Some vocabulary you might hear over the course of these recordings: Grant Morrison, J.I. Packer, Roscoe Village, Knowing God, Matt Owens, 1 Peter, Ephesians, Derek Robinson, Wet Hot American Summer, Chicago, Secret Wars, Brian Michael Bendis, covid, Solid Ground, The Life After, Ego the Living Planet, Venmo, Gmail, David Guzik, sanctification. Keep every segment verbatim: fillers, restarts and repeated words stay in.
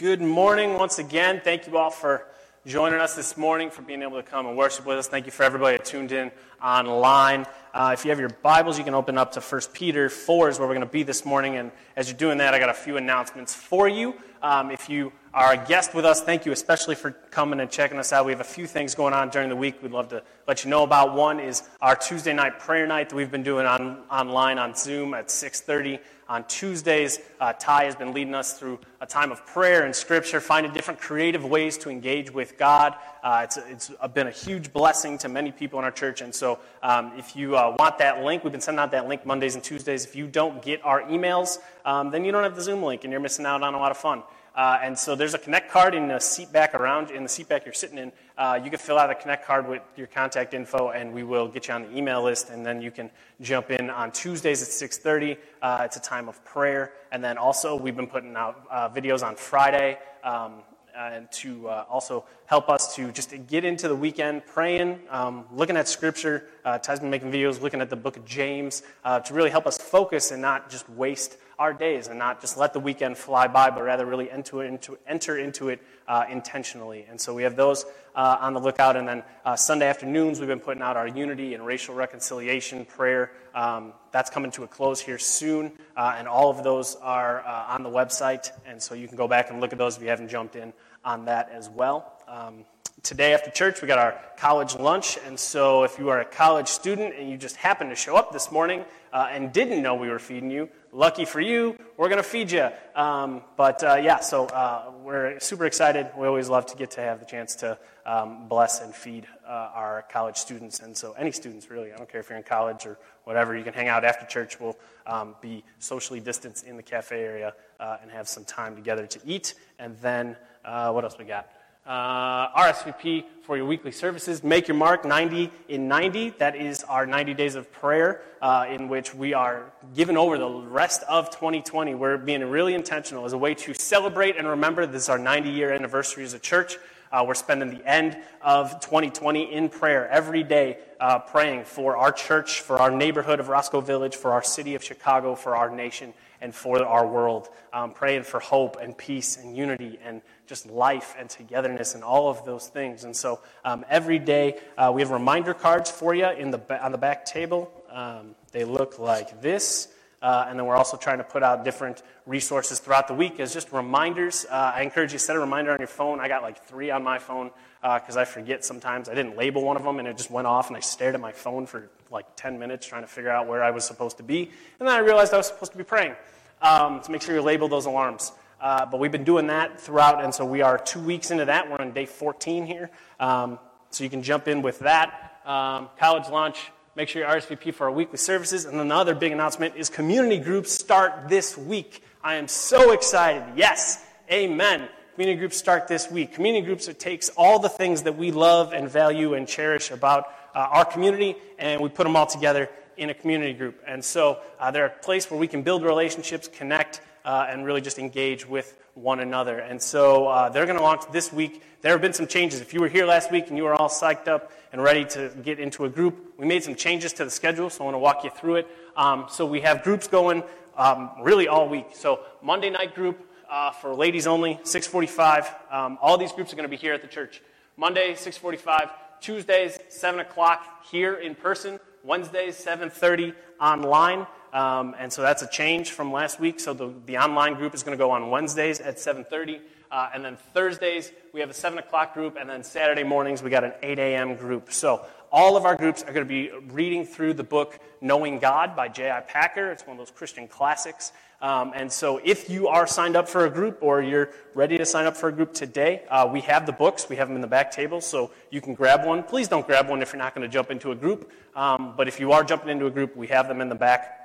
Good morning once again. Thank you all for joining us this morning, for being able to come and worship with us. Thank you for everybody that tuned in online. Uh, if you have your Bibles, you can open up to First Peter four is where we're going to be this morning. And as you're doing that, I got a few announcements for you. Um, if you are a guest with us, thank you especially for coming and checking us out. We have a few things going on during the week we'd love to let you know about. One is our Tuesday night prayer night that we've been doing on online on Zoom at six thirty on Tuesdays. Uh, Ty has been leading us through a time of prayer and Scripture, finding different creative ways to engage with God. Uh, it's it's been a huge blessing to many people in our church, and so um, if you uh, want that link, we've been sending out that link Mondays and Tuesdays. If you don't get our emails, um, then you don't have the Zoom link, and you're missing out on a lot of fun. Uh, and so there's a Connect card in the seat back around, in the seat back you're sitting in. Uh, you can fill out a Connect card with your contact info, and we will get you on the email list, and then you can jump in on Tuesdays at six thirty. Uh, it's a time of prayer. And then also we've been putting out uh, videos on Friday um, and to uh, also help us to just get into the weekend praying, um, looking at Scripture. Uh, Ty's been making videos looking at the book of James uh, to really help us focus and not just waste our days and not just let the weekend fly by, but rather really enter into, enter into it uh, intentionally. And so we have those uh, on the lookout. And then uh, Sunday afternoons, we've been putting out our unity and racial reconciliation prayer. Um, that's coming to a close here soon. Uh, and all of those are uh, on the website. And so you can go back and look at those if you haven't jumped in on that as well. Um, today after church, we got our college lunch. And so if you are a college student and you just happened to show up this morning uh, and didn't know we were feeding you, lucky for you, we're going to feed you. Um, but, uh, yeah, so uh, we're super excited. We always love to get to have the chance to um, bless and feed uh, our college students. And so any students, really, I don't care if you're in college or whatever, you can hang out after church. We'll um, be socially distanced in the cafe area uh, and have some time together to eat. And then uh, what else we got? Uh, R S V P for your weekly services. Make your mark, ninety in ninety. That is our ninety days of prayer uh, in which we are giving over the rest of twenty twenty. We're being really intentional as a way to celebrate and remember. This is our ninety-year anniversary as a church. Uh, we're spending the end of twenty twenty in prayer every day, uh, praying for our church, for our neighborhood of Roscoe Village, for our city of Chicago, for our nation, and for our world. Um, praying for hope and peace and unity and just life and togetherness and all of those things. And so um, every day uh, we have reminder cards for you in the ba- on the back table. Um, they look like this. Uh, and then we're also trying to put out different resources throughout the week as just reminders. Uh, I encourage you to set a reminder on your phone. I got like three on my phone because uh, I forget sometimes. I didn't label one of them, and it just went off, and I stared at my phone for like ten minutes trying to figure out where I was supposed to be. And then I realized I was supposed to be praying. Um, so make sure you label those alarms. Uh, but we've been doing that throughout, and so we are two weeks into that. We're on day fourteen here. Um, so you can jump in with that. Um, college launch. Make sure you R S V P for our weekly services. And then the other big announcement is community groups start this week. I am so excited. Yes. Amen. Community groups start this week. Community groups, it takes all the things that we love and value and cherish about uh, our community, and we put them all together in a community group. And so uh, they're a place where we can build relationships, connect, uh, and really just engage with one another. And so uh, they're going to launch this week. There have been some changes. If you were here last week and you were all psyched up and ready to get into a group, we made some changes to the schedule, so I want to walk you through it. Um, so we have groups going um, really all week. So Monday night group uh, for ladies only, six forty-five. Um, all these groups are going to be here at the church. Monday, six forty-five. Tuesdays, seven o'clock here in person. Wednesdays, seven thirty online. Um, and so that's a change from last week. So the, the online group is going to go on Wednesdays at seven thirty. Uh, and then Thursdays, we have a seven o'clock group. And then Saturday mornings, we got an eight a.m. group. So all of our groups are going to be reading through the book Knowing God by J I. Packer. It's one of those Christian classics. Um, and so if you are signed up for a group or you're ready to sign up for a group today, uh, we have the books. We have them in the back table, so you can grab one. Please don't grab one if you're not going to jump into a group. Um, but if you are jumping into a group, we have them in the back.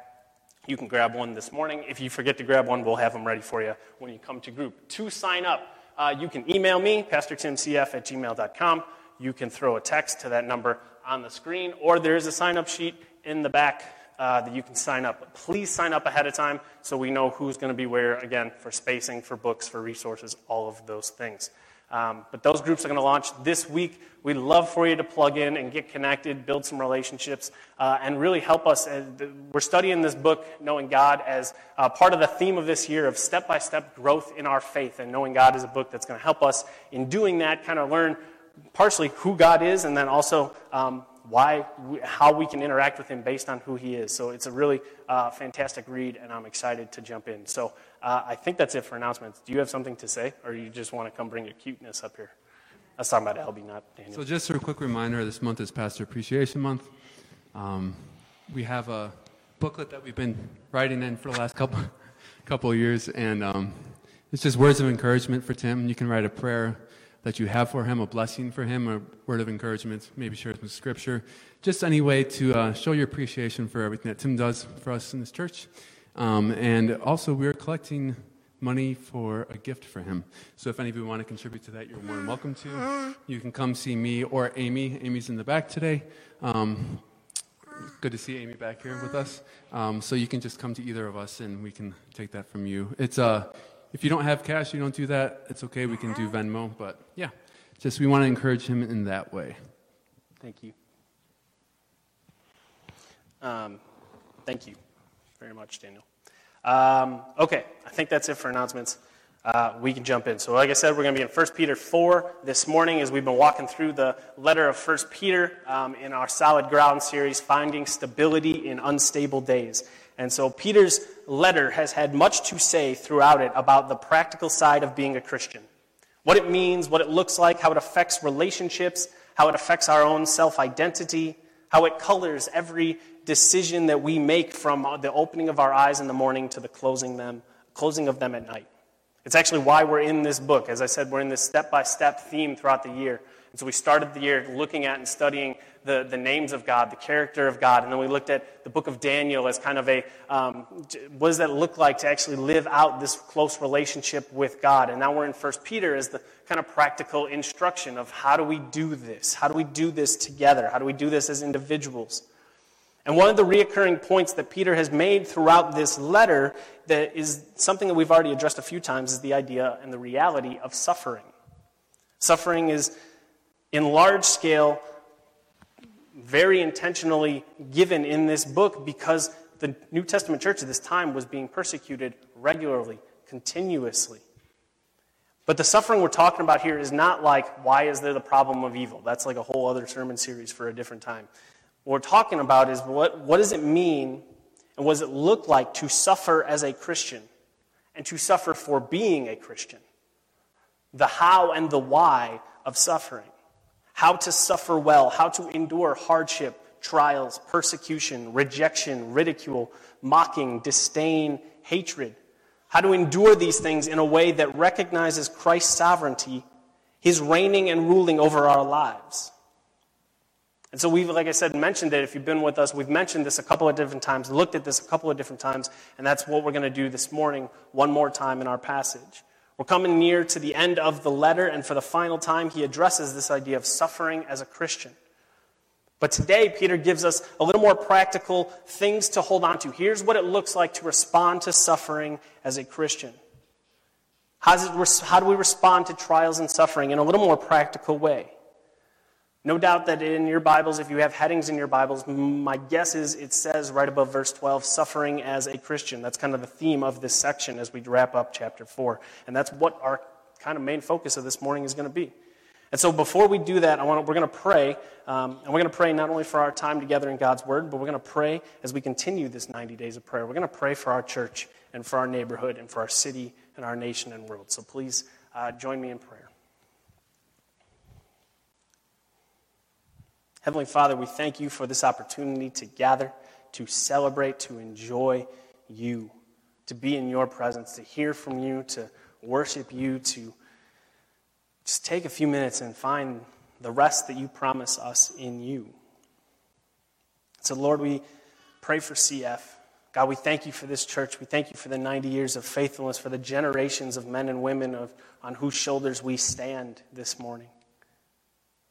You can grab one this morning. If you forget to grab one, we'll have them ready for you when you come to group. To sign up, uh, you can email me, Pastor Tim C F at gmail dot com. You can throw a text to that number on the screen, or there is a sign-up sheet in the back uh, that you can sign up. But please sign up ahead of time so we know who's going to be where, again, for spacing, for books, for resources, all of those things. Um, but those groups are going to launch this week. We'd love for you to plug in and get connected, build some relationships, uh, and really help us. We're studying this book, Knowing God, as uh, part of the theme of this year of step-by-step growth in our faith. And Knowing God is a book that's going to help us in doing that, kind of learn partially who God is and then also um, why, how we can interact with him based on who he is. So it's a really uh, fantastic read, and I'm excited to jump in. So uh, I think that's it for announcements. Do you have something to say, or you just want to come bring your cuteness up here? I was talking about L B, not Daniel. So just a quick reminder, this month is Pastor Appreciation Month. Um, we have a booklet that we've been writing in for the last couple couple of years, and um, it's just words of encouragement for Tim. You can write a prayer that you have for him, a blessing for him, a word of encouragement, maybe share some scripture, just any way to uh, show your appreciation for everything that Tim does for us in this church. Um, and also, we're collecting money for a gift for him. So if any of you want to contribute to that, you're more than welcome to. You can come see me or Amy. Amy's in the back today. Um, good to see Amy back here with us. Um, so you can just come to either of us, and we can take that from you. It's a... Uh, If you don't have cash, you don't do that, it's okay. We can do Venmo. But, yeah, just we want to encourage him in that way. Thank you. Um, thank you very much, Daniel. Um, okay, I think that's it for announcements. Uh, we can jump in. So, like I said, we're going to be in First Peter four this morning as we've been walking through the letter of First Peter um, in our Solid Ground series, Finding Stability in Unstable Days. And so Peter's letter has had much to say throughout it about the practical side of being a Christian. What it means, what it looks like, how it affects relationships, how it affects our own self-identity, how it colors every decision that we make from the opening of our eyes in the morning to the closing them, closing of them at night. It's actually why we're in this book. As I said, we're in this step-by-step theme throughout the year. And so we started the year looking at and studying the, the names of God, the character of God. And then we looked at the book of Daniel as kind of a, um, what does that look like to actually live out this close relationship with God? And now we're in First Peter as the kind of practical instruction of how do we do this? How do we do this together? How do we do this as individuals? And one of the reoccurring points that Peter has made throughout this letter that is something that we've already addressed a few times is the idea and the reality of suffering. Suffering is, in large scale, very intentionally given in this book because the New Testament church at this time was being persecuted regularly, continuously. But the suffering we're talking about here is not like, why is there the problem of evil? That's like a whole other sermon series for a different time. What we're talking about is what, what does it mean and what does it look like to suffer as a Christian and to suffer for being a Christian? The how and the why of suffering. How to suffer well, how to endure hardship, trials, persecution, rejection, ridicule, mocking, disdain, hatred. How to endure these things in a way that recognizes Christ's sovereignty, his reigning and ruling over our lives. And so we've, like I said, mentioned it. If you've been with us, we've mentioned this a couple of different times, looked at this a couple of different times, and that's what we're going to do this morning one more time in our passage. We're coming near to the end of the letter, and for the final time, he addresses this idea of suffering as a Christian. But today, Peter gives us a little more practical things to hold on to. Here's what it looks like to respond to suffering as a Christian. How does it, how do we respond to trials and suffering in a little more practical way? No doubt that in your Bibles, if you have headings in your Bibles, my guess is it says right above verse twelve, suffering as a Christian. That's kind of the theme of this section as we wrap up chapter four. And that's what our kind of main focus of this morning is going to be. And so before we do that, I want to, we're going to pray. Um, and we're going to pray not only for our time together in God's Word, but we're going to pray as we continue this ninety days of prayer. We're going to pray for our church and for our neighborhood and for our city and our nation and world. So please uh, join me in prayer. Heavenly Father, we thank you for this opportunity to gather, to celebrate, to enjoy you, to be in your presence, to hear from you, to worship you, to just take a few minutes and find the rest that you promise us in you. So, Lord, we pray for C F. God, we thank you for this church. We thank you for the ninety years of faithfulness, for the generations of men and women of, on whose shoulders we stand this morning.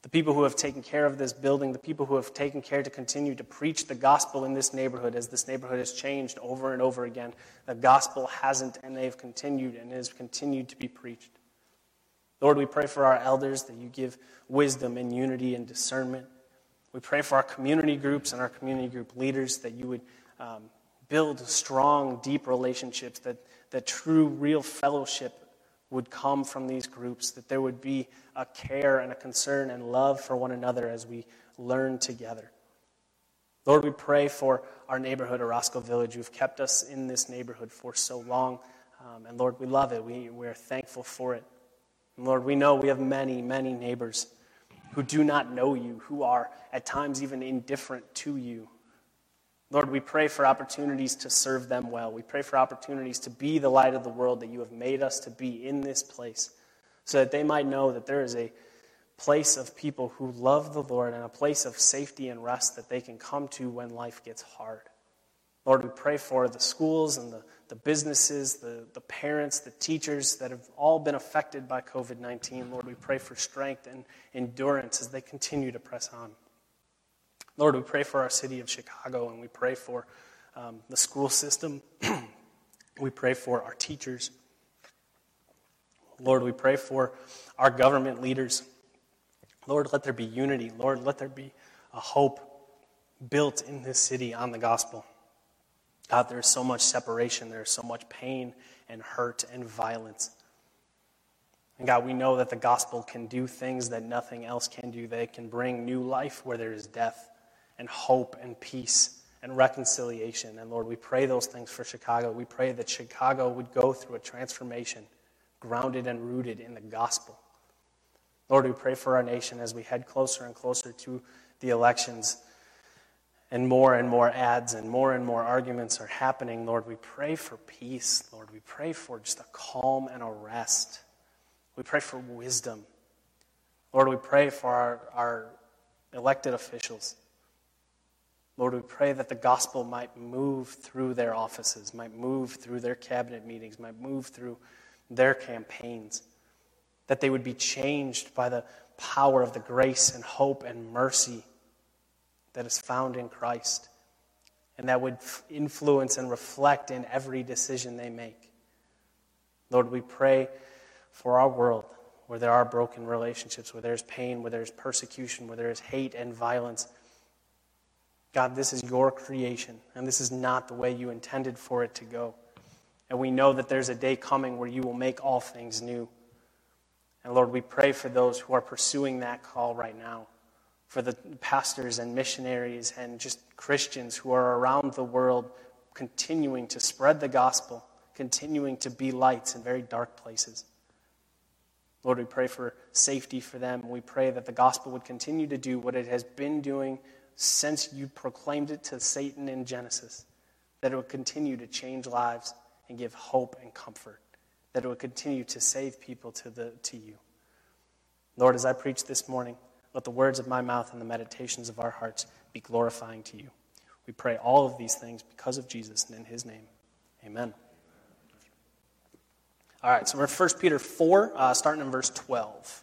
The people who have taken care of this building, the people who have taken care to continue to preach the gospel in this neighborhood as this neighborhood has changed over and over again. The gospel hasn't, and they've continued and has continued to be preached. Lord, we pray for our elders that you give wisdom and unity and discernment. We pray for our community groups and our community group leaders that you would um, build strong, deep relationships, that, that true, real fellowship would come from these groups, that there would be a care and a concern and love for one another as we learn together. Lord, we pray for our neighborhood of Roscoe Village. You've kept us in this neighborhood for so long. Um, and Lord, we love it. We, we're thankful for it. And Lord, we know we have many, many neighbors who do not know you, who are at times even indifferent to you. Lord, we pray for opportunities to serve them well. We pray for opportunities to be the light of the world that you have made us to be in this place, so that they might know that there is a place of people who love the Lord and a place of safety and rest that they can come to when life gets hard. Lord, we pray for the schools and the, the businesses, the, the parents, the teachers that have all been affected by covid nineteen. Lord, we pray for strength and endurance as they continue to press on. Lord, we pray for our city of Chicago, and we pray for um, the school system. We pray for our teachers. Lord, we pray for our government leaders. Lord, let there be unity. Lord, let there be a hope built in this city on the gospel. God, there is so much separation. There is so much pain and hurt and violence. And God, we know that the gospel can do things that nothing else can do. They can bring new life where there is death and hope and peace and reconciliation. And Lord, we pray those things for Chicago. We pray that Chicago would go through a transformation grounded and rooted in the gospel. Lord, we pray for our nation as we head closer and closer to the elections, and more and more ads and more and more arguments are happening. Lord, we pray for peace. Lord, we pray for just a calm and a rest. We pray for wisdom. Lord, we pray for our, our elected officials. Lord, we pray that the gospel might move through their offices, might move through their cabinet meetings, might move through their campaigns, that they would be changed by the power of the grace and hope and mercy that is found in Christ, and that would influence and reflect in every decision they make. Lord, we pray for our world, where there are broken relationships, where there's pain, where there's persecution, where there is hate and violence. God, this is your creation, and this is not the way you intended for it to go. And we know that there's a day coming where you will make all things new. And Lord, we pray for those who are pursuing that call right now, for the pastors and missionaries and just Christians who are around the world continuing to spread the gospel, continuing to be lights in very dark places. Lord, we pray for safety for them. We pray that the gospel would continue to do what it has been doing since you proclaimed it to Satan in Genesis, that it would continue to change lives and give hope and comfort, that it would continue to save people to the to you. Lord, as I preach this morning, let the words of my mouth and the meditations of our hearts be glorifying to you. We pray all of these things because of Jesus and in his name. Amen. All right, so we're in First Peter four, uh, starting in verse twelve.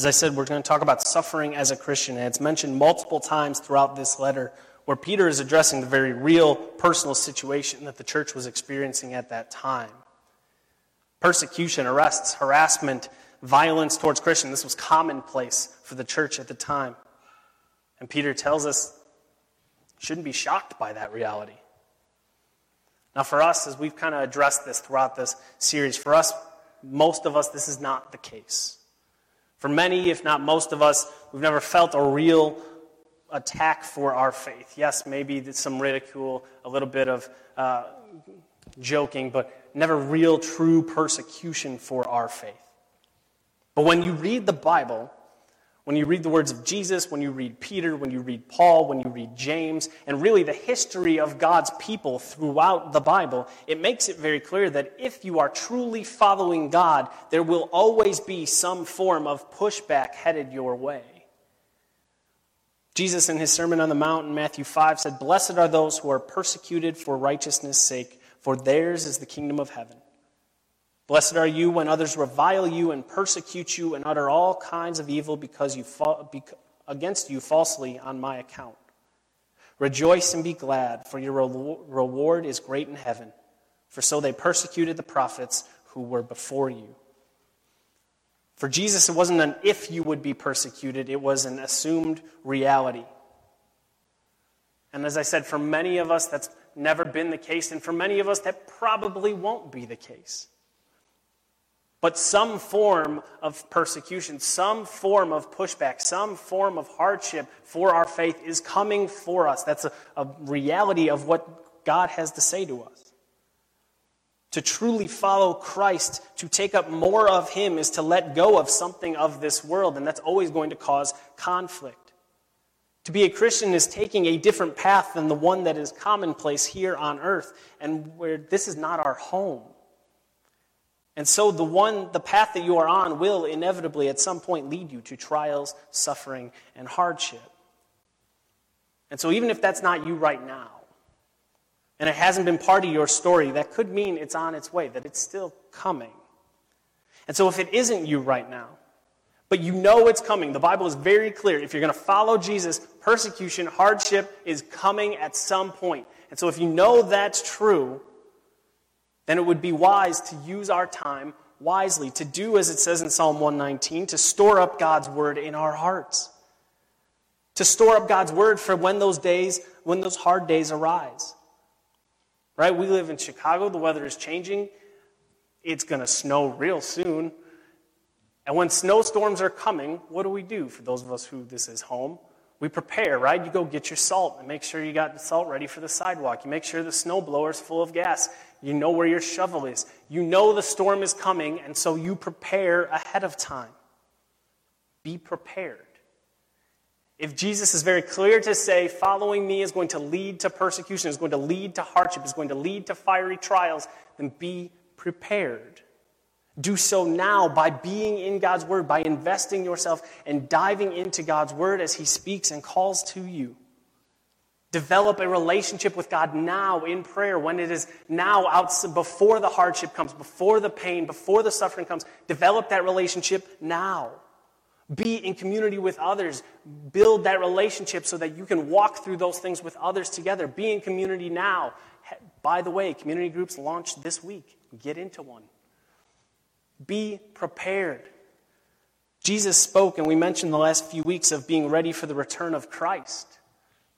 As I said, we're going to talk about suffering as a Christian, and it's mentioned multiple times throughout this letter, where Peter is addressing the very real personal situation that the church was experiencing at that time. Persecution, arrests, harassment, violence towards Christians, this was commonplace for the church at the time. And Peter tells us, shouldn't be shocked by that reality. Now for us, as we've kind of addressed this throughout this series, for us, most of us, this is not the case. For many, if not most of us, We've never felt a real attack for our faith. Yes, maybe some ridicule, a little bit of uh, joking, but never real, true persecution for our faith. But when you read the Bible, when you read the words of Jesus, when you read Peter, when you read Paul, when you read James, and really the history of God's people throughout the Bible, it makes it very clear that if you are truly following God, there will always be some form of pushback headed your way. Jesus, in his Sermon on the Mount in Matthew five, said, "Blessed are those who are persecuted for righteousness' sake, for theirs is the kingdom of heaven. Blessed are you when others revile you and persecute you and utter all kinds of evil because you fall, against you falsely on my account. Rejoice and be glad, for your reward is great in heaven, for so they persecuted the prophets who were before you." For Jesus, it wasn't an if you would be persecuted, it was an assumed reality. And as I said, for many of us, that's never been the case, and for many of us, that probably won't be the case. But some form of persecution, some form of pushback, some form of hardship for our faith is coming for us. That's a, a reality of what God has to say to us. To truly follow Christ, to take up more of him, is to let go of something of this world, and that's always going to cause conflict. To be a Christian is taking a different path than the one that is commonplace here on earth, and where this is not our home. And so the one, the path that you are on will inevitably at some point lead you to trials, suffering, and hardship. And so even if that's not you right now, and it hasn't been part of your story, that could mean it's on its way, that it's still coming. And so if it isn't you right now, but you know it's coming, the Bible is very clear. If you're going to follow Jesus, persecution, hardship is coming at some point. And so if you know that's true, then it would be wise to use our time wisely, to do as it says in Psalm one nineteen, to store up God's word in our hearts, to store up God's word for when those days, when those hard days arise. Right? We live in Chicago. The weather is changing. It's going to snow real soon. And when snowstorms are coming, what do we do for those of us who this is home? We prepare, right? You go get your salt and make sure you got the salt ready for the sidewalk. You make sure the snowblower is full of gas. You know where your shovel is. You know the storm is coming, and so you prepare ahead of time. Be prepared. If Jesus is very clear to say, following me is going to lead to persecution, is going to lead to hardship, is going to lead to fiery trials, then be prepared. Do so now by being in God's word, by investing yourself and diving into God's word as he speaks and calls to you. Develop a relationship with God now in prayer, when it is now, out before the hardship comes, before the pain, before the suffering comes. Develop that relationship now. Be in community with others. Build that relationship so that you can walk through those things with others together. Be in community now. By the way, community groups launched this week. Get into one. Be prepared. Jesus spoke, and we mentioned the last few weeks, of being ready for the return of Christ.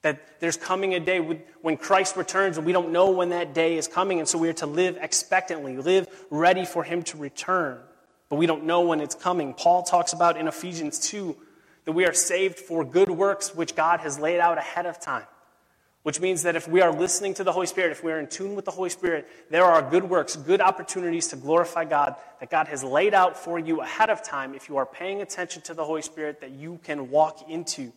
That there's coming a day when Christ returns, and we don't know when that day is coming, and so we are to live expectantly, live ready for him to return. But we don't know when it's coming. Paul talks about in Ephesians two that we are saved for good works which God has laid out ahead of time. Which means that if we are listening to the Holy Spirit, if we are in tune with the Holy Spirit, there are good works, good opportunities to glorify God that God has laid out for you ahead of time, if you are paying attention to the Holy Spirit, that you can walk into.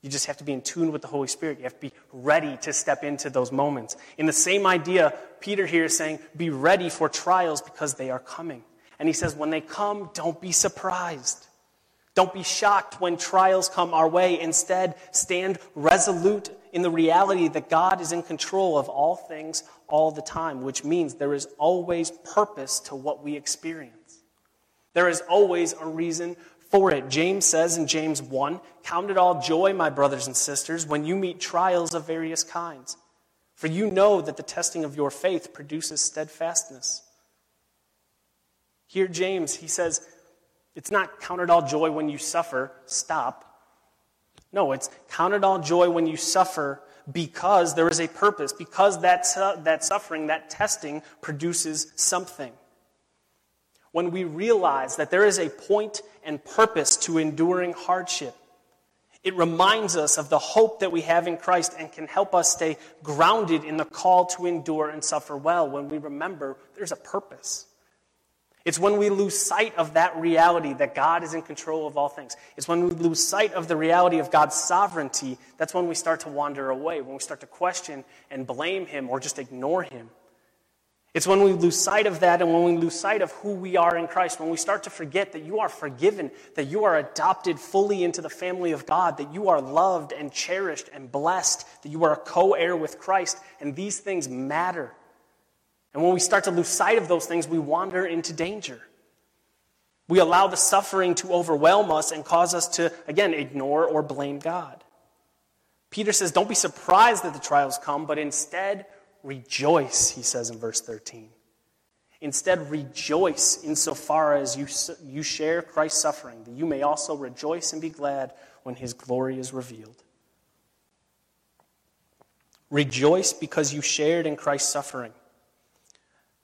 You just have to be in tune with the Holy Spirit. You have to be ready to step into those moments. In the same idea, Peter here is saying, be ready for trials because they are coming. And he says, when they come, don't be surprised. Don't be shocked when trials come our way. Instead, stand resolute in the reality that God is in control of all things all the time, which means there is always purpose to what we experience. There is always a reason for it. James says in James one, "Count it all joy, my brothers and sisters, when you meet trials of various kinds, for you know that the testing of your faith produces steadfastness." Here James, he says, it's not count it all joy when you suffer, stop. No, it's count it all joy when you suffer because there is a purpose, because that, uh, that suffering, that testing produces something. when we realize that there is a point and purpose to enduring hardship. It reminds us of the hope that we have in Christ and can help us stay grounded in the call to endure and suffer well when we remember there's a purpose. It's when we lose sight of that reality that God is in control of all things. It's when we lose sight of the reality of God's sovereignty, that's when we start to wander away, when we start to question and blame Him or just ignore Him. It's when we lose sight of that and when we lose sight of who we are in Christ, when we start to forget that you are forgiven, that you are adopted fully into the family of God, that you are loved and cherished and blessed, that you are a co-heir with Christ, and these things matter. And when we start to lose sight of those things, we wander into danger. We allow the suffering to overwhelm us and cause us to, again, ignore or blame God. Peter says, don't be surprised that the trials come, but instead rejoice, he says in verse thirteen. Instead, rejoice insofar as you, you share Christ's suffering, that you may also rejoice and be glad when His glory is revealed. Rejoice because you shared in Christ's suffering.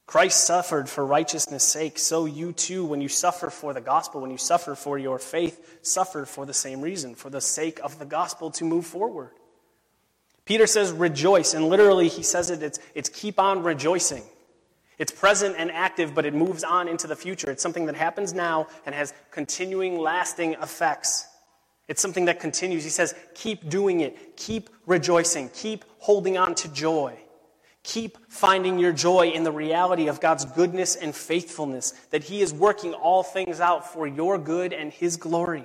Christ suffered for righteousness' sake, so you too, when you suffer for the gospel, when you suffer for your faith, suffer for the same reason, for the sake of the gospel to move forward. Peter says rejoice, and literally he says it, it's, it's keep on rejoicing. It's present and active, but it moves on into the future. It's something that happens now and has continuing, lasting effects. It's something that continues. He says keep doing it, keep rejoicing, keep holding on to joy. Keep finding your joy in the reality of God's goodness and faithfulness, that He is working all things out for your good and His glory.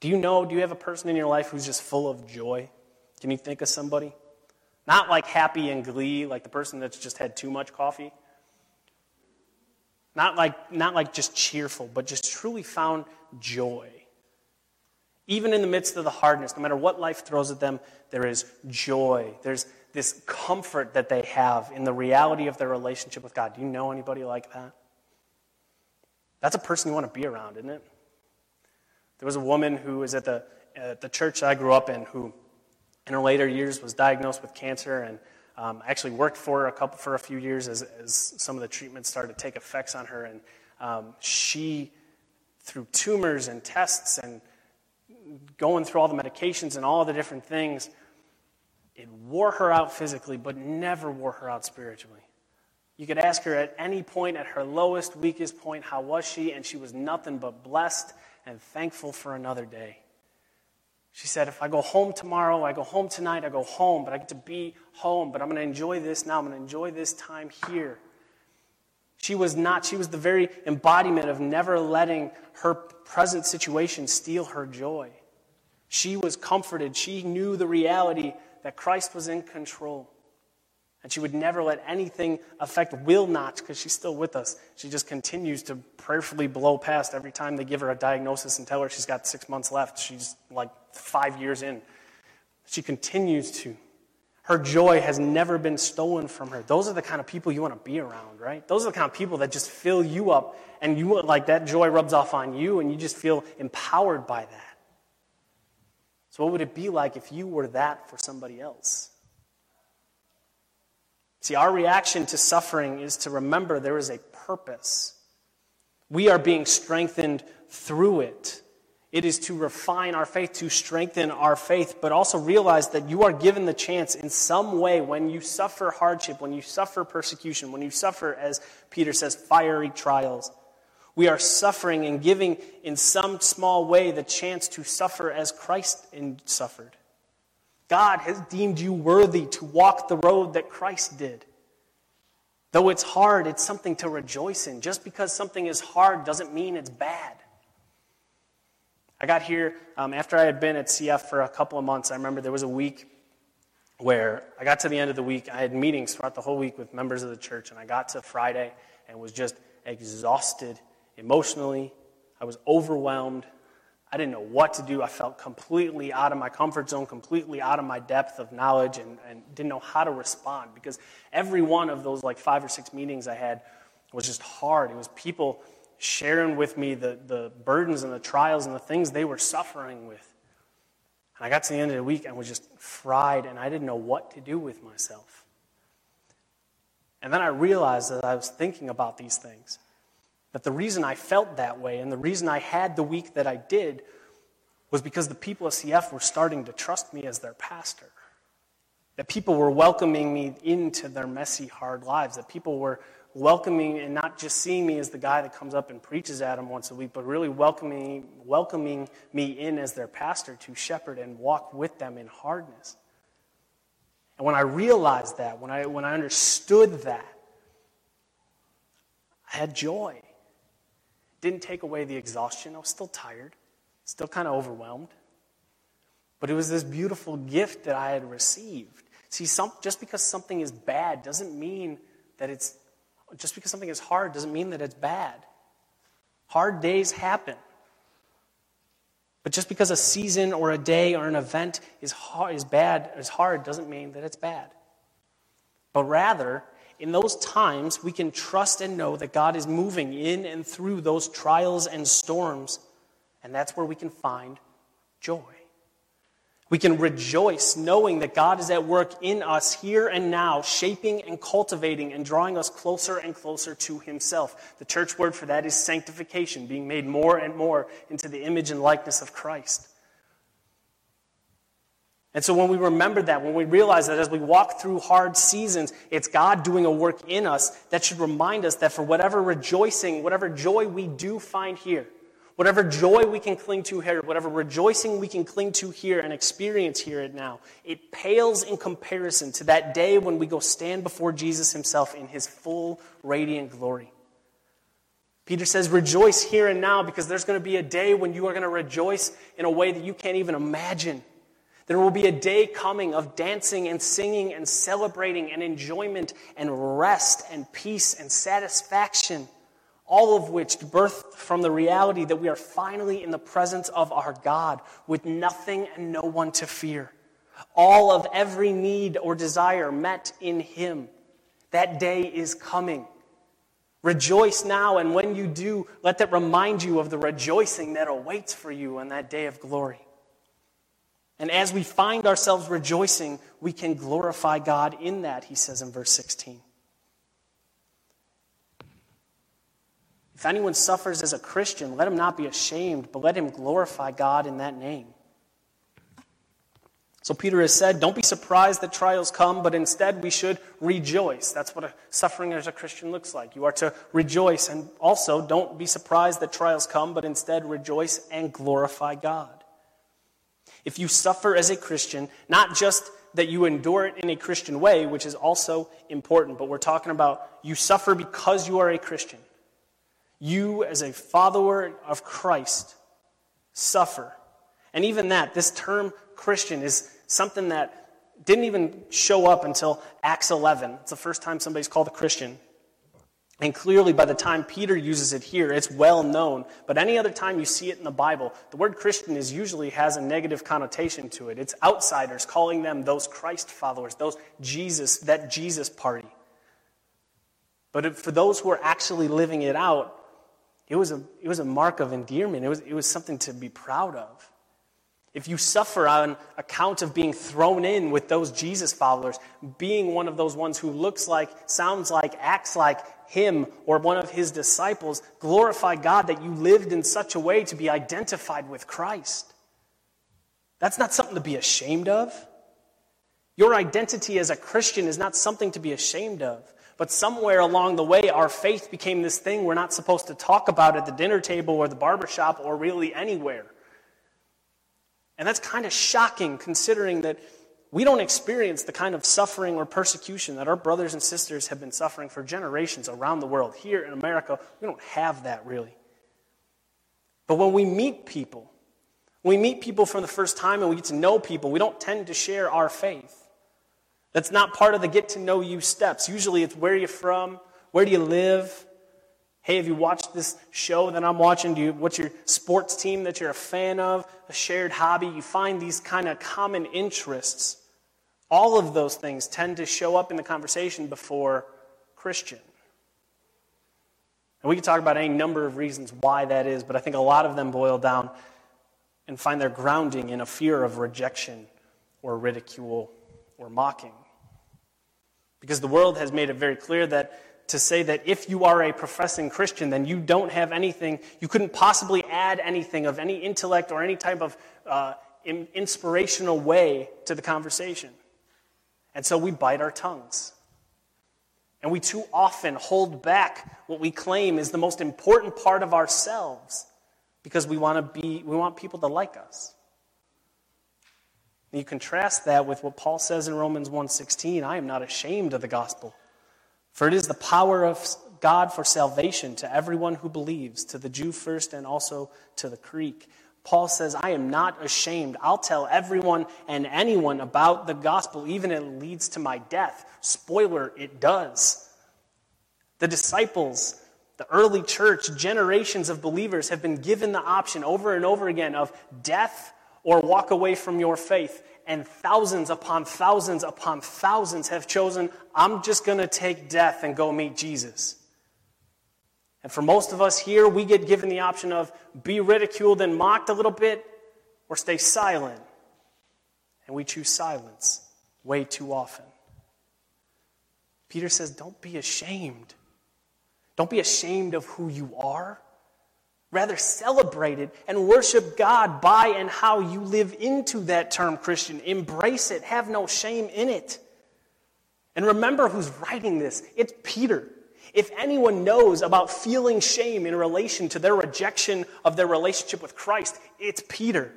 Do you know, do you have a person in your life who's just full of joy? Can you think of somebody? Not like happy and glee, like the person that's just had too much coffee. Not like, not like just cheerful, but just truly found joy. Even in the midst of the hardness, no matter what life throws at them, there is joy. There's this comfort that they have in the reality of their relationship with God. Do you know anybody like that? That's a person you want to be around, isn't it? There was a woman who was at the at the church I grew up in who, in her later years, was diagnosed with cancer and um, actually worked for a couple for a few years as, as some of the treatments started to take effects on her. And um, she, through tumors and tests and going through all the medications and all the different things, it wore her out physically, but never wore her out spiritually. You could ask her at any point, at her lowest, weakest point, how was she? And she was nothing but blessed and thankful for another day. She said, if I go home tomorrow, I go home tonight, I go home, but I get to be home, but I'm going to enjoy this now. I'm going to enjoy this time here. She was not, she was the very embodiment of never letting her present situation steal her joy. She was comforted. She knew the reality that Christ was in control. And she would never let anything affect, will not, because she's still with us. She just continues to prayerfully blow past every time they give her a diagnosis and tell her she's got six months left. She's like five years in. She continues to. Her joy has never been stolen from her. Those are the kind of people you want to be around, right? Those are the kind of people that just fill you up, and you like that joy rubs off on you, and you just feel empowered by that. So what would it be like if you were that for somebody else? See, our reaction to suffering is to remember there is a purpose. We are being strengthened through it. It is to refine our faith, to strengthen our faith, but also realize that you are given the chance in some way when you suffer hardship, when you suffer persecution, when you suffer, as Peter says, fiery trials. We are suffering and giving in some small way the chance to suffer as Christ suffered. God has deemed you worthy to walk the road that Christ did. Though it's hard, it's something to rejoice in. Just because something is hard doesn't mean it's bad. I got here um, after I had been at C F for a couple of months. I remember there was a week where I got to the end of the week. I had meetings throughout the whole week with members of the church, and I got to Friday and was just exhausted. Emotionally, I was overwhelmed. I didn't know what to do. I felt completely out of my comfort zone, completely out of my depth of knowledge, and, and didn't know how to respond because every one of those like five or six meetings I had was just hard. It was people sharing with me the, the burdens and the trials and the things they were suffering with. And I got to the end of the week and was just fried, and I didn't know what to do with myself. And then I realized that I was thinking about these things. That the reason I felt that way and the reason I had the week that I did was because the people at C F were starting to trust me as their pastor. That people were welcoming me into their messy, hard lives. That people were welcoming and not just seeing me as the guy that comes up and preaches at them once a week, but really welcoming, welcoming me in as their pastor to shepherd and walk with them in hardness. And when I realized that, when I when I understood that, I had joy. It didn't take away the exhaustion. I was still tired, still kind of overwhelmed. But it was this beautiful gift that I had received. See, some, just because something is bad doesn't mean that it's, just because something is hard doesn't mean that it's bad. Hard days happen. But just because a season or a day or an event is hard, is bad, is hard doesn't mean that it's bad. But rather, in those times, we can trust and know that God is moving in and through those trials and storms, and that's where we can find joy. We can rejoice knowing that God is at work in us here and now, shaping and cultivating and drawing us closer and closer to himself. The church word for that is sanctification, being made more and more into the image and likeness of Christ. And so when we remember that, when we realize that as we walk through hard seasons, it's God doing a work in us, that should remind us that for whatever rejoicing, whatever joy we do find here, whatever joy we can cling to here, whatever rejoicing we can cling to here and experience here and now, it pales in comparison to that day when we go stand before Jesus himself in his full, radiant glory. Peter says, rejoice here and now, because there's going to be a day when you are going to rejoice in a way that you can't even imagine. There will be a day coming of dancing and singing and celebrating and enjoyment and rest and peace and satisfaction, all of which birthed from the reality that we are finally in the presence of our God with nothing and no one to fear. All of every need or desire met in him. That day is coming. Rejoice now, and when you do, let that remind you of the rejoicing that awaits for you on that day of glory. And as we find ourselves rejoicing, we can glorify God in that, he says in verse sixteen. If anyone suffers as a Christian, let him not be ashamed, but let him glorify God in that name. So Peter has said, don't be surprised that trials come, but instead we should rejoice. That's what a suffering as a Christian looks like. You are to rejoice, and also don't be surprised that trials come, but instead rejoice and glorify God. If you suffer as a Christian, not just that you endure it in a Christian way, which is also important, but we're talking about you suffer because you are a Christian. You, as a follower of Christ, suffer. And even that, this term Christian is something that didn't even show up until Acts eleven. It's the first time somebody's called a Christian. And clearly, by the time Peter uses it here, it's well known. But any other time you see it in the Bible, the word Christian is usually has a negative connotation to it. It's outsiders calling them those Christ followers, those Jesus, that Jesus party. But for those who are actually living it out, it was a it was a mark of endearment. It was it was something to be proud of. If you suffer on account of being thrown in with those Jesus followers, being one of those ones who looks like, sounds like, acts like him or one of his disciples, glorify God that you lived in such a way to be identified with Christ. That's not something to be ashamed of. Your identity as a Christian is not something to be ashamed of. But somewhere along the way, our faith became this thing we're not supposed to talk about at the dinner table or the barbershop or really anywhere. And that's kind of shocking, considering that we don't experience the kind of suffering or persecution that our brothers and sisters have been suffering for generations around the world. Here in America, we don't have that really. But when we meet people, when we meet people for the first time and we get to know people, we don't tend to share our faith. That's not part of the get-to-know-you steps. Usually it's where are you from, where do you live, hey, have you watched this show that I'm watching, do you, what's your sports team that you're a fan of, a shared hobby. You find these kind of common interests. All of those things tend to show up in the conversation before Christian. And we can talk about any number of reasons why that is, but I think a lot of them boil down and find their grounding in a fear of rejection or ridicule or mocking. Because the world has made it very clear that to say that if you are a professing Christian, then you don't have anything, you couldn't possibly add anything of any intellect or any type of uh, in, inspirational way to the conversation. And so we bite our tongues. And we too often hold back what we claim is the most important part of ourselves because we want to be, we want people to like us. And you contrast that with what Paul says in Romans one sixteen, I am not ashamed of the gospel, for it is the power of God for salvation to everyone who believes, to the Jew first and also to the Greek. Paul says, I am not ashamed. I'll tell everyone and anyone about the gospel, even if it leads to my death. Spoiler, it does. The disciples, the early church, generations of believers have been given the option over and over again of death or walk away from your faith. And thousands upon thousands upon thousands have chosen, I'm just going to take death and go meet Jesus. And for most of us here, we get given the option of be ridiculed and mocked a little bit or stay silent. And we choose silence way too often. Peter says, don't be ashamed. Don't be ashamed of who you are. Rather, celebrate it and worship God by and how you live into that term Christian. Embrace it. Have no shame in it. And remember who's writing this. It's Peter. If anyone knows about feeling shame in relation to their rejection of their relationship with Christ, it's Peter.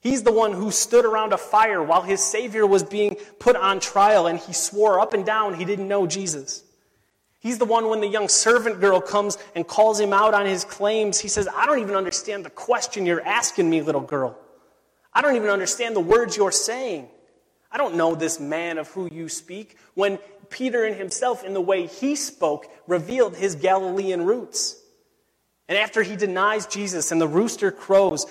He's the one who stood around a fire while his Savior was being put on trial, and he swore up and down he didn't know Jesus. He's the one when the young servant girl comes and calls him out on his claims. He says, I don't even understand the question you're asking me, little girl. I don't even understand the words you're saying. I don't know this man of who you speak. When Peter and himself, in the way he spoke, revealed his Galilean roots. And after he denies Jesus and the rooster crows,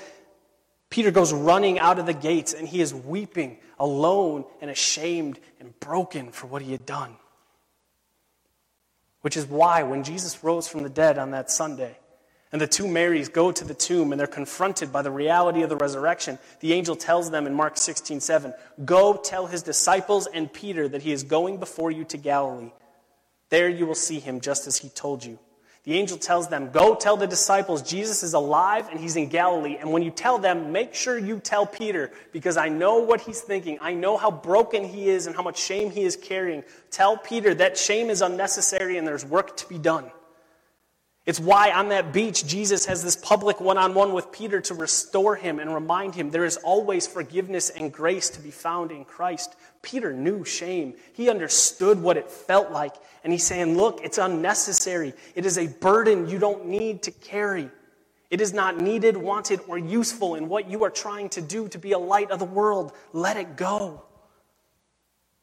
Peter goes running out of the gates and he is weeping, alone and ashamed and broken for what he had done. Which is why when Jesus rose from the dead on that Sunday, and the two Marys go to the tomb and they're confronted by the reality of the resurrection. The angel tells them in Mark sixteen seven, go tell his disciples and Peter that he is going before you to Galilee. There you will see him just as he told you. The angel tells them, go tell the disciples Jesus is alive and he's in Galilee. And when you tell them, make sure you tell Peter, because I know what he's thinking. I know how broken he is and how much shame he is carrying. Tell Peter that shame is unnecessary and there's work to be done. It's why on that beach, Jesus has this public one-on-one with Peter to restore him and remind him there is always forgiveness and grace to be found in Christ. Peter knew shame. He understood what it felt like. And he's saying, look, it's unnecessary. It is a burden you don't need to carry. It is not needed, wanted, or useful in what you are trying to do to be a light of the world. Let it go.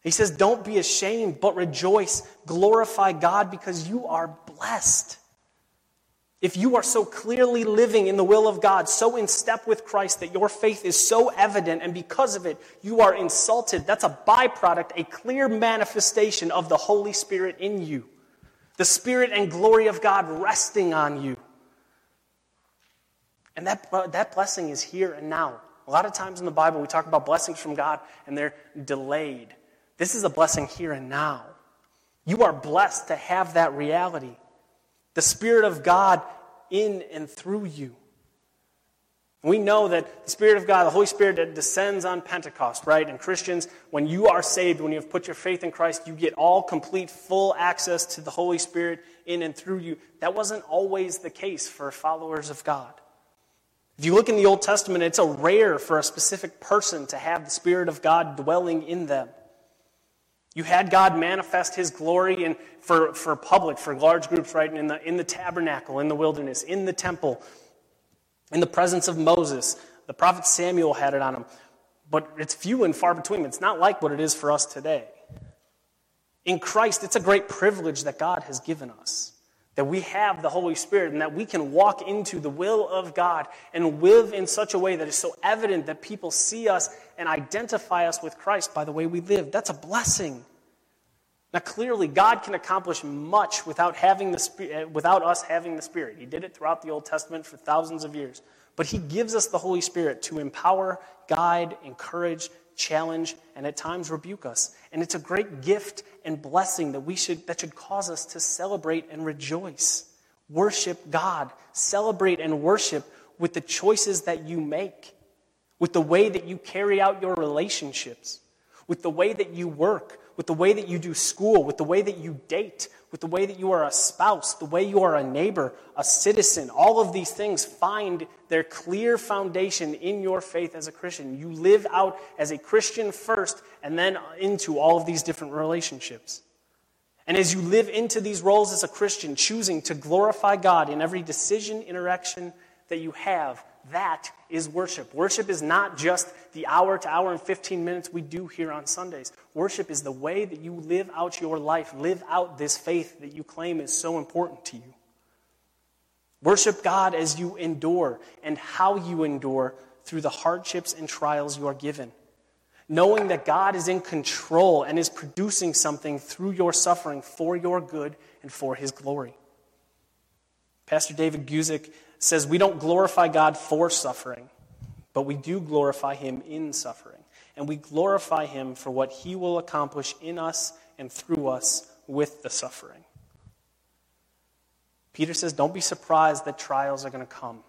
He says, don't be ashamed, but rejoice. Glorify God because you are blessed. If you are so clearly living in the will of God, so in step with Christ that your faith is so evident, and because of it, you are insulted, that's a byproduct, a clear manifestation of the Holy Spirit in you. The Spirit and glory of God resting on you. And that, that blessing is here and now. A lot of times in the Bible, we talk about blessings from God, and they're delayed. This is a blessing here and now. You are blessed to have that reality. The Spirit of God in and through you. We know that the Spirit of God, the Holy Spirit that descends on Pentecost, right? And Christians, when you are saved, when you have put your faith in Christ, you get all complete, full access to the Holy Spirit in and through you. That wasn't always the case for followers of God. If you look in the Old Testament, it's a rare for a specific person to have the Spirit of God dwelling in them. You had God manifest his glory in, for, for public, for large groups, right? In the, in the tabernacle, in the wilderness, in the temple, in the presence of Moses. The prophet Samuel had it on him. But it's few and far between. It's not like what it is for us today. In Christ, it's a great privilege that God has given us, that we have the Holy Spirit and that we can walk into the will of God and live in such a way that is so evident that people see us and identify us with Christ by the way we live. That's a blessing. Now, clearly, God can accomplish much without having the without us having the Spirit. He did it throughout the Old Testament for thousands of years. But he gives us the Holy Spirit to empower, guide, encourage, challenge, and at times rebuke us. And it's a great gift and blessing that we should that should cause us to celebrate and rejoice. Worship God. Celebrate and worship with the choices that you make, with the way that you carry out your relationships, with the way that you work, with the way that you do school, with the way that you date, with the way that you are a spouse, the way you are a neighbor, a citizen. All of these things find their clear foundation in your faith as a Christian. You live out as a Christian first and then into all of these different relationships. And as you live into these roles as a Christian, choosing to glorify God in every decision, interaction that you have, that is worship. Worship is not just the hour to hour and fifteen minutes we do here on Sundays. Worship is the way that you live out your life, live out this faith that you claim is so important to you. Worship God as you endure and how you endure through the hardships and trials you are given. Knowing that God is in control and is producing something through your suffering for your good and for His glory. Pastor David Guzik says we don't glorify God for suffering, but we do glorify Him in suffering. And we glorify Him for what He will accomplish in us and through us with the suffering. Peter says, don't be surprised that trials are going to come,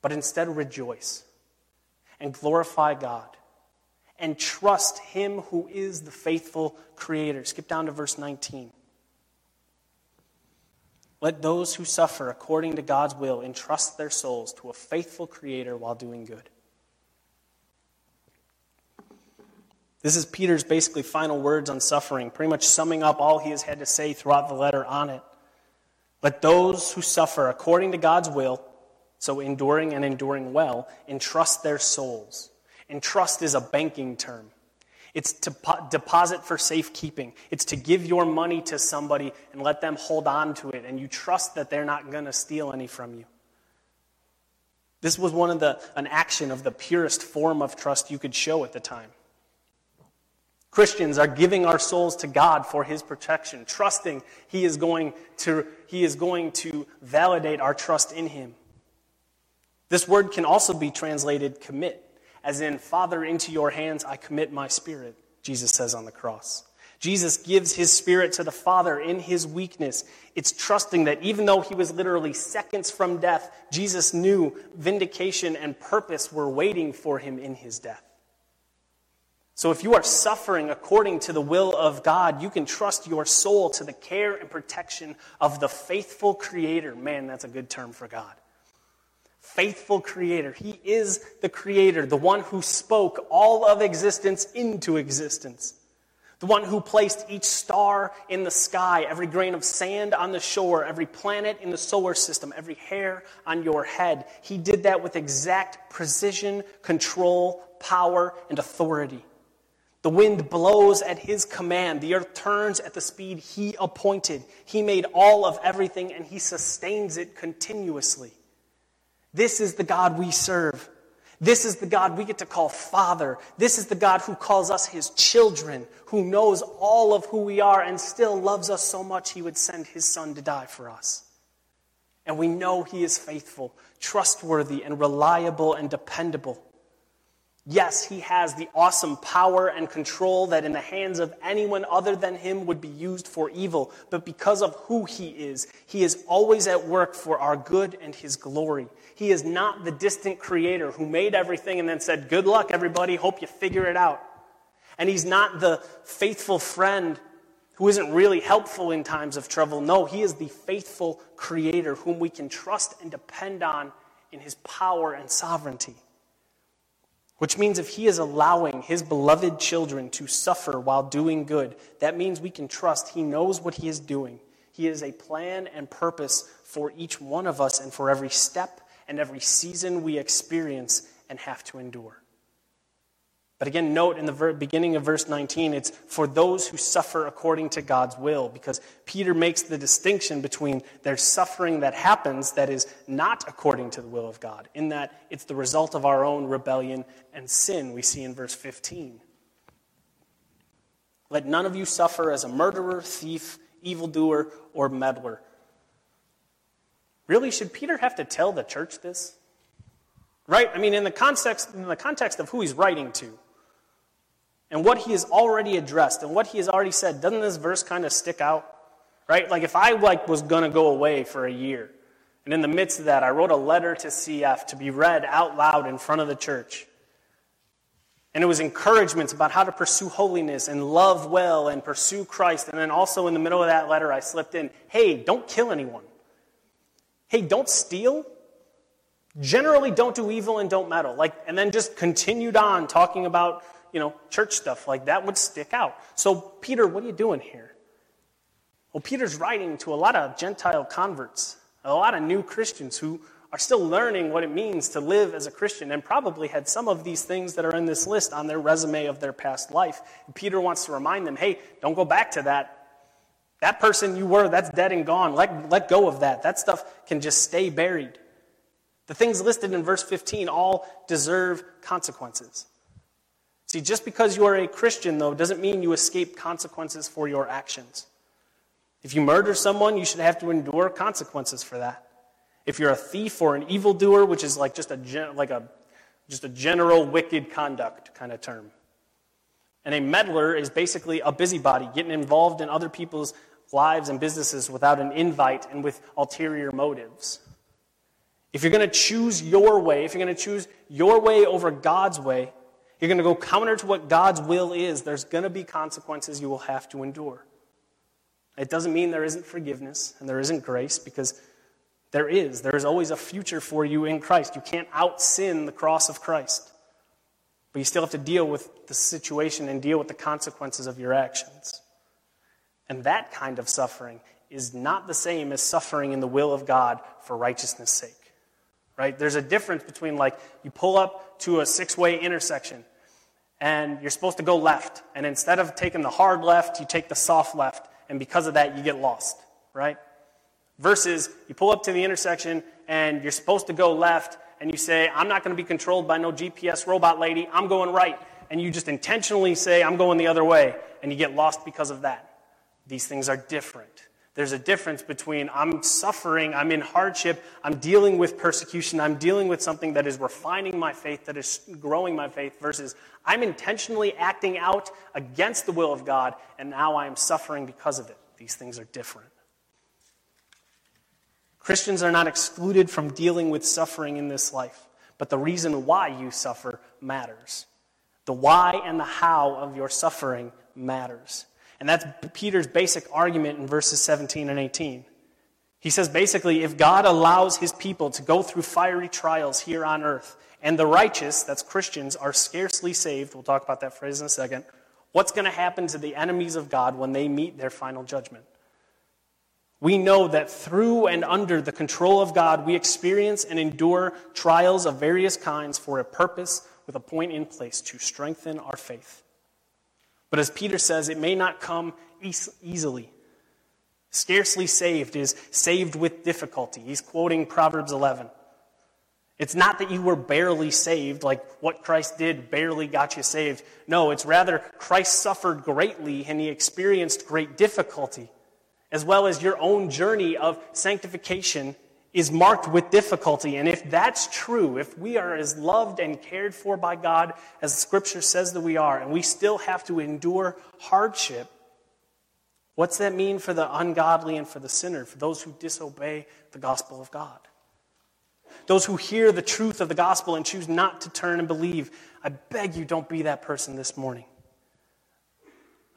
but instead rejoice and glorify God and trust Him who is the faithful Creator. Skip down to verse nineteen. Let those who suffer according to God's will entrust their souls to a faithful Creator while doing good. This is Peter's basically final words on suffering, pretty much summing up all he has had to say throughout the letter on it. Let those who suffer according to God's will, so enduring and enduring well, entrust their souls. Entrust is a banking term. It's to po- deposit for safekeeping. It's to give your money to somebody and let them hold on to it, and you trust that they're not going to steal any from you. This was one of the an action of the purest form of trust you could show at the time. Christians are giving our souls to God for His protection, trusting He is going to He is going to validate our trust in Him. This word can also be translated commit. As in, Father, into your hands I commit my spirit, Jesus says on the cross. Jesus gives His spirit to the Father in His weakness. It's trusting that even though He was literally seconds from death, Jesus knew vindication and purpose were waiting for Him in His death. So if you are suffering according to the will of God, you can trust your soul to the care and protection of the faithful Creator. Man, that's a good term for God. Faithful Creator. He is the Creator, the one who spoke all of existence into existence, the one who placed each star in the sky, every grain of sand on the shore, every planet in the solar system, every hair on your head. He did that with exact precision, control, power, and authority. The wind blows at His command. The earth turns at the speed He appointed. He made all of everything, and He sustains it continuously. This is the God we serve. This is the God we get to call Father. This is the God who calls us His children, who knows all of who we are and still loves us so much He would send His Son to die for us. And we know He is faithful, trustworthy, and reliable and dependable. Yes, He has the awesome power and control that in the hands of anyone other than Him would be used for evil. But because of who He is, He is always at work for our good and His glory. He is not the distant Creator who made everything and then said, good luck, everybody, hope you figure it out. And He's not the faithful friend who isn't really helpful in times of trouble. No, He is the faithful Creator whom we can trust and depend on in His power and sovereignty. Which means if He is allowing His beloved children to suffer while doing good, that means we can trust He knows what He is doing. He has a plan and purpose for each one of us and for every step and every season we experience and have to endure. But again, note in the ver- beginning of verse nineteen, it's for those who suffer according to God's will, because Peter makes the distinction between their suffering that happens that is not according to the will of God, in that it's the result of our own rebellion and sin we see in verse fifteen. Let none of you suffer as a murderer, thief, evildoer, or meddler. Really, should Peter have to tell the church this? Right? I mean, in the context, in the context of who he's writing to, and what he has already addressed and what he has already said, doesn't this verse kind of stick out? Right? Like if I like was going to go away for a year, and in the midst of that, I wrote a letter to C F to be read out loud in front of the church. And it was encouragements about how to pursue holiness and love well and pursue Christ. And then also in the middle of that letter, I slipped in, hey, don't kill anyone. Hey, don't steal. Generally, don't do evil and don't meddle. Like, and then just continued on talking about, you know, church stuff. Like that would stick out. So, Peter, what are you doing here? Well, Peter's writing to a lot of Gentile converts, a lot of new Christians who are still learning what it means to live as a Christian and probably had some of these things that are in this list on their resume of their past life. And Peter wants to remind them, hey, don't go back to that. That person you were, that's dead and gone. Let, let go of that. That stuff can just stay buried. The things listed in verse fifteen all deserve consequences. See, just because you are a Christian, though, doesn't mean you escape consequences for your actions. If you murder someone, you should have to endure consequences for that. If you're a thief or an evildoer, which is like just a gen- like a just a general wicked conduct kind of term. And a meddler is basically a busybody, getting involved in other people's lives and businesses without an invite and with ulterior motives. If you're going to choose your way, if you're going to choose your way over God's way, you're going to go counter to what God's will is, there's going to be consequences you will have to endure. It doesn't mean there isn't forgiveness and there isn't grace, because there is. There is always a future for you in Christ. You can't out-sin the cross of Christ. But you still have to deal with the situation and deal with the consequences of your actions. And that kind of suffering is not the same as suffering in the will of God for righteousness' sake. Right? There's a difference between, like, you pull up to a six-way intersection and you're supposed to go left. And instead of taking the hard left, you take the soft left. And because of that, you get lost, right? Versus, you pull up to the intersection, and you're supposed to go left, and you say, I'm not going to be controlled by no G P S robot lady, I'm going right. And you just intentionally say, I'm going the other way, and you get lost because of that. These things are different. There's a difference between I'm suffering, I'm in hardship, I'm dealing with persecution, I'm dealing with something that is refining my faith, that is growing my faith, versus I'm intentionally acting out against the will of God, and now I am suffering because of it. These things are different. Christians are not excluded from dealing with suffering in this life, but the reason why you suffer matters. The why and the how of your suffering matters. And that's Peter's basic argument in verses seventeen and eighteen. He says basically, if God allows his people to go through fiery trials here on earth, and the righteous, that's Christians, are scarcely saved, we'll talk about that phrase in a second, what's going to happen to the enemies of God when they meet their final judgment? We know that through and under the control of God, we experience and endure trials of various kinds for a purpose with a point in place to strengthen our faith. But as Peter says, it may not come easily. Scarcely saved is saved with difficulty. He's quoting Proverbs eleven. It's not that you were barely saved, like what Christ did barely got you saved. No, it's rather Christ suffered greatly and he experienced great difficulty, as well as your own journey of sanctification is marked with difficulty. And if that's true, if we are as loved and cared for by God as Scripture says that we are, and we still have to endure hardship, what's that mean for the ungodly and for the sinner, for those who disobey the gospel of God? Those who hear the truth of the gospel and choose not to turn and believe, I beg you, don't be that person this morning.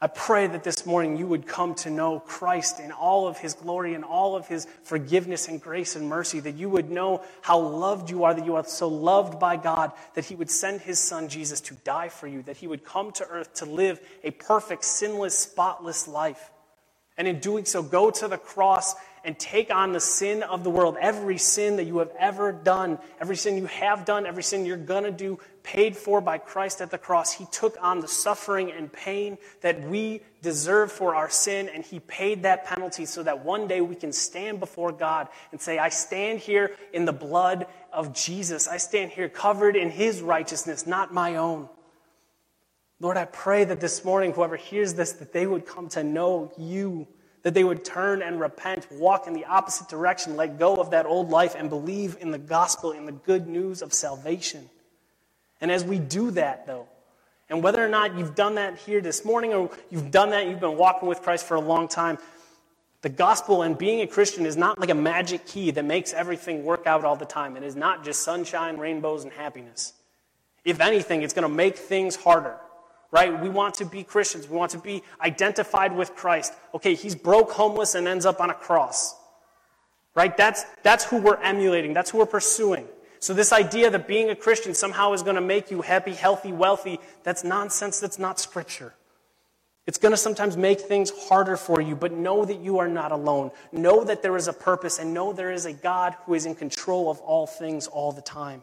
I pray that this morning you would come to know Christ in all of his glory and all of his forgiveness and grace and mercy, that you would know how loved you are, that you are so loved by God, that he would send his son Jesus to die for you, that he would come to earth to live a perfect, sinless, spotless life. And in doing so, go to the cross and take on the sin of the world, every sin that you have ever done, every sin you have done, every sin you're going to do, paid for by Christ at the cross. He took on the suffering and pain that we deserve for our sin, and he paid that penalty so that one day we can stand before God and say, I stand here in the blood of Jesus. I stand here covered in his righteousness, not my own. Lord, I pray that this morning, whoever hears this, that they would come to know you, that they would turn and repent, walk in the opposite direction, let go of that old life, and believe in the gospel, in the good news of salvation. And as we do that, though, And whether or not you've done that here this morning or you've done that, you've been walking with Christ for a long time, the gospel and being a Christian is not like a magic key that makes everything work out all the time. It is not just sunshine, rainbows, and happiness. If anything, it's going to make things harder, right? We want to be Christians. We want to be identified with Christ. Okay, he's broke, homeless, and ends up on a cross, right? That's, that's who we're emulating. That's who we're pursuing. So this idea that being a Christian somehow is going to make you happy, healthy, wealthy, that's nonsense. That's not Scripture. It's going to sometimes make things harder for you, but know that you are not alone. Know that there is a purpose, and know there is a God who is in control of all things all the time.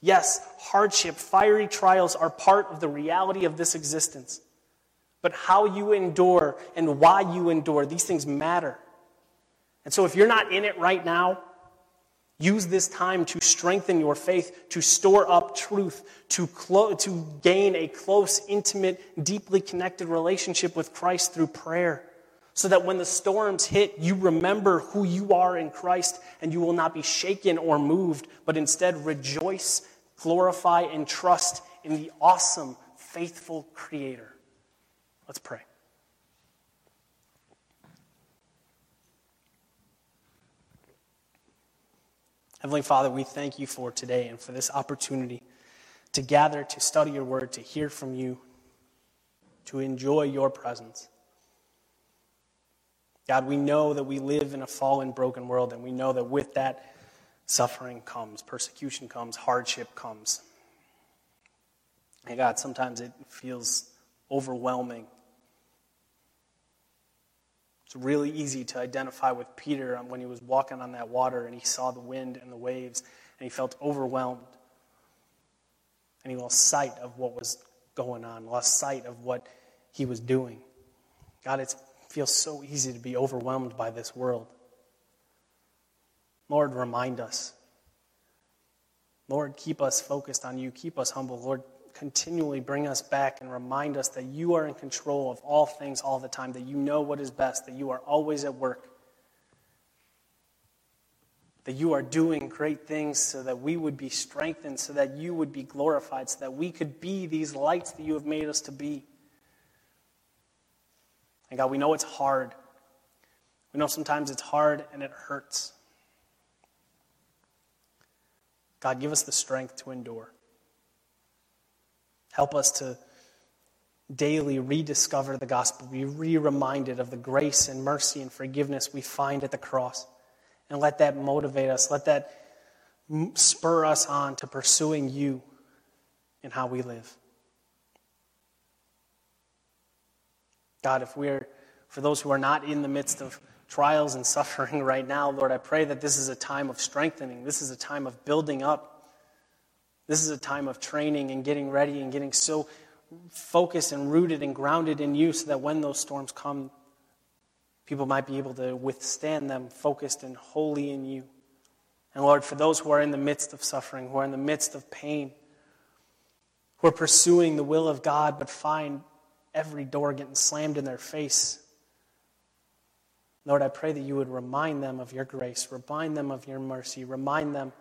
Yes, hardship, fiery trials are part of the reality of this existence. But how you endure and why you endure, these things matter. And so if you're not in it right now, use this time to strengthen your faith, to store up truth, to clo- to gain a close, intimate, deeply connected relationship with Christ through prayer, so that when the storms hit, you remember who you are in Christ and you will not be shaken or moved, but instead rejoice, glorify, and trust in the awesome, faithful Creator. Let's pray. Heavenly Father, we thank you for today and for this opportunity to gather, to study your word, to hear from you, to enjoy your presence. God, we know that we live in a fallen, broken world, and we know that with that, suffering comes, persecution comes, hardship comes. And God, sometimes it feels overwhelming. It's really easy to identify with Peter when he was walking on that water and he saw the wind and the waves and he felt overwhelmed. And he lost sight of what was going on, lost sight of what he was doing. God, it feels so easy to be overwhelmed by this world. Lord, remind us. Lord, keep us focused on you. Keep us humble. Lord, continually bring us back and remind us that you are in control of all things all the time, that you know what is best, that you are always at work, that you are doing great things so that we would be strengthened, so that you would be glorified, so that we could be these lights that you have made us to be. And God, we know it's hard. We know sometimes it's hard and it hurts. God, give us the strength to endure. Help us to daily rediscover the gospel, be re-reminded of the grace and mercy and forgiveness we find at the cross. And let that motivate us. Let that spur us on to pursuing you in how we live. God, if we're, for those who are not in the midst of trials and suffering right now, Lord, I pray that this is a time of strengthening. This is a time of building up. This is a time of training and getting ready and getting so focused and rooted and grounded in you so that when those storms come, people might be able to withstand them focused and wholly in you. And Lord, for those who are in the midst of suffering, who are in the midst of pain, who are pursuing the will of God but find every door getting slammed in their face, Lord, I pray that you would remind them of your grace, remind them of your mercy, remind them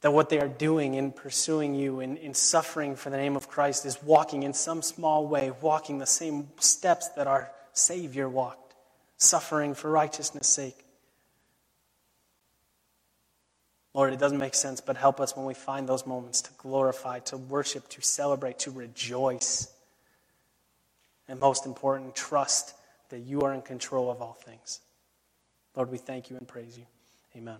that what they are doing in pursuing you and in, in suffering for the name of Christ is walking in some small way, walking the same steps that our Savior walked, suffering for righteousness' sake. Lord, it doesn't make sense, but help us when we find those moments to glorify, to worship, to celebrate, to rejoice. And most important, trust that you are in control of all things. Lord, we thank you and praise you. Amen.